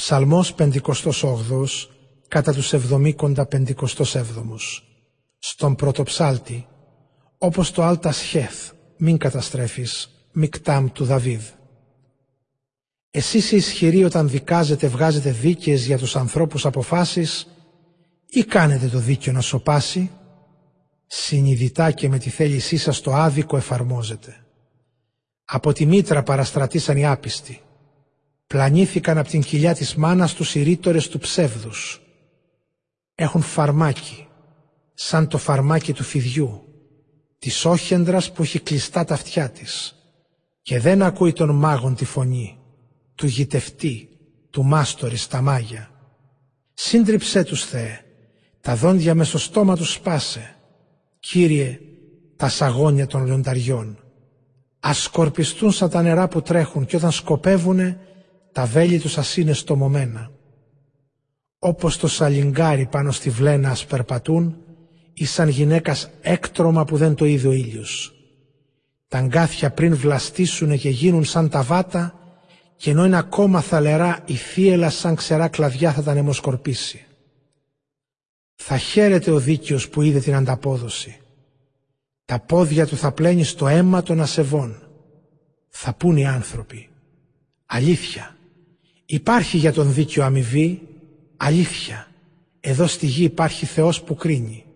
Ψαλμός 58, κατά τους 70-57. Στον πρωτοψάλτη, όπως το Άλτα Σχέθ, μην καταστρέφεις, Μικτάμ του Δαβίδ. Εσείς οι ισχυροί όταν δικάζετε βγάζετε δίκαιες για τους ανθρώπους αποφάσεις ή κάνετε το δίκαιο να σωπάσει? Συνειδητά και με τη θέλησή σας το άδικο εφαρμόζετε. Από τη μήτρα παραστρατήσαν οι άπιστοι. Πλανήθηκαν από την κοιλιά της μάνας τους οι ρήτορες του ψεύδους. Έχουν φαρμάκι, σαν το φαρμάκι του φιδιού, της όχενδρας που έχει κλειστά τα αυτιά της, και δεν ακούει τον μάγον τη φωνή, του γητευτή, του μάστορη στα μάγια. Σύντριψέ τους, Θεέ, τα δόντια με στο στόμα τους σπάσε, Κύριε, τα σαγόνια των λιονταριών. Ας σκορπιστούν σαν τα νερά που τρέχουν και όταν σκοπεύουνε, τα βέλη τους ας είναι στομωμένα. Όπως το σαλιγκάρι πάνω στη βλένα ας περπατούν ή σαν γυναίκας έκτρωμα που δεν το είδε ο ήλιος. Τα αγκάθια πριν βλαστήσουνε και γίνουν σαν τα βάτα και ενώ είναι ακόμα θαλερά η θύελα σαν ξερά κλαδιά θα τα νεμοσκορπίσει. Θα χαίρεται ο δίκαιος που είδε την ανταπόδοση. Τα πόδια του θα πλένει στο αίμα των ασεβών. Θα πούν οι άνθρωποι. Αλήθεια. Υπάρχει για τον δίκαιο αμοιβή. Αλήθεια. Εδώ στη γη υπάρχει Θεός που κρίνει.